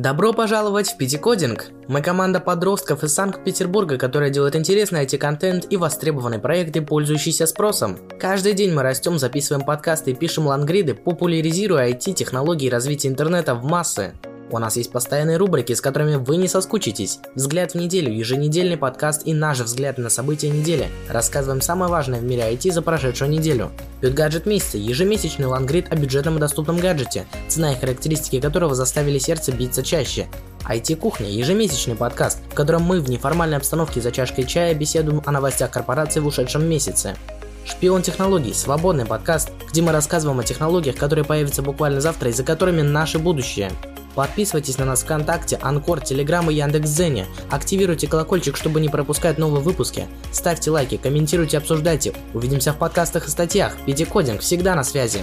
Добро пожаловать в PTCodding! Мы команда подростков из Санкт-Петербурга, которая делает интересный IT-контент и востребованные проекты, пользующиеся спросом. Каждый день мы растем, записываем подкасты и пишем лангриды, популяризируя IT-технологии и развитие интернета в массы. У нас есть постоянные рубрики, с которыми вы не соскучитесь. Взгляд в неделю, еженедельный подкаст и наш взгляд на события недели. Рассказываем самое важное в мире IT за прошедшую неделю. Бюджет месяца – ежемесячный лангрид о бюджетном и доступном гаджете, цена и характеристики которого заставили сердце биться чаще. IT-кухня – ежемесячный подкаст, в котором мы в неформальной обстановке за чашкой чая беседуем о новостях корпораций в ушедшем месяце. Шпион технологий – свободный подкаст, где мы рассказываем о технологиях, которые появятся буквально завтра и за которыми наше будущее. Подписывайтесь на нас ВКонтакте, Анкор, Телеграм и Яндекс.Дзене. Активируйте колокольчик, чтобы не пропускать новые выпуски. Ставьте лайки, комментируйте, обсуждайте. Увидимся в подкастах и статьях. PTCodding всегда на связи.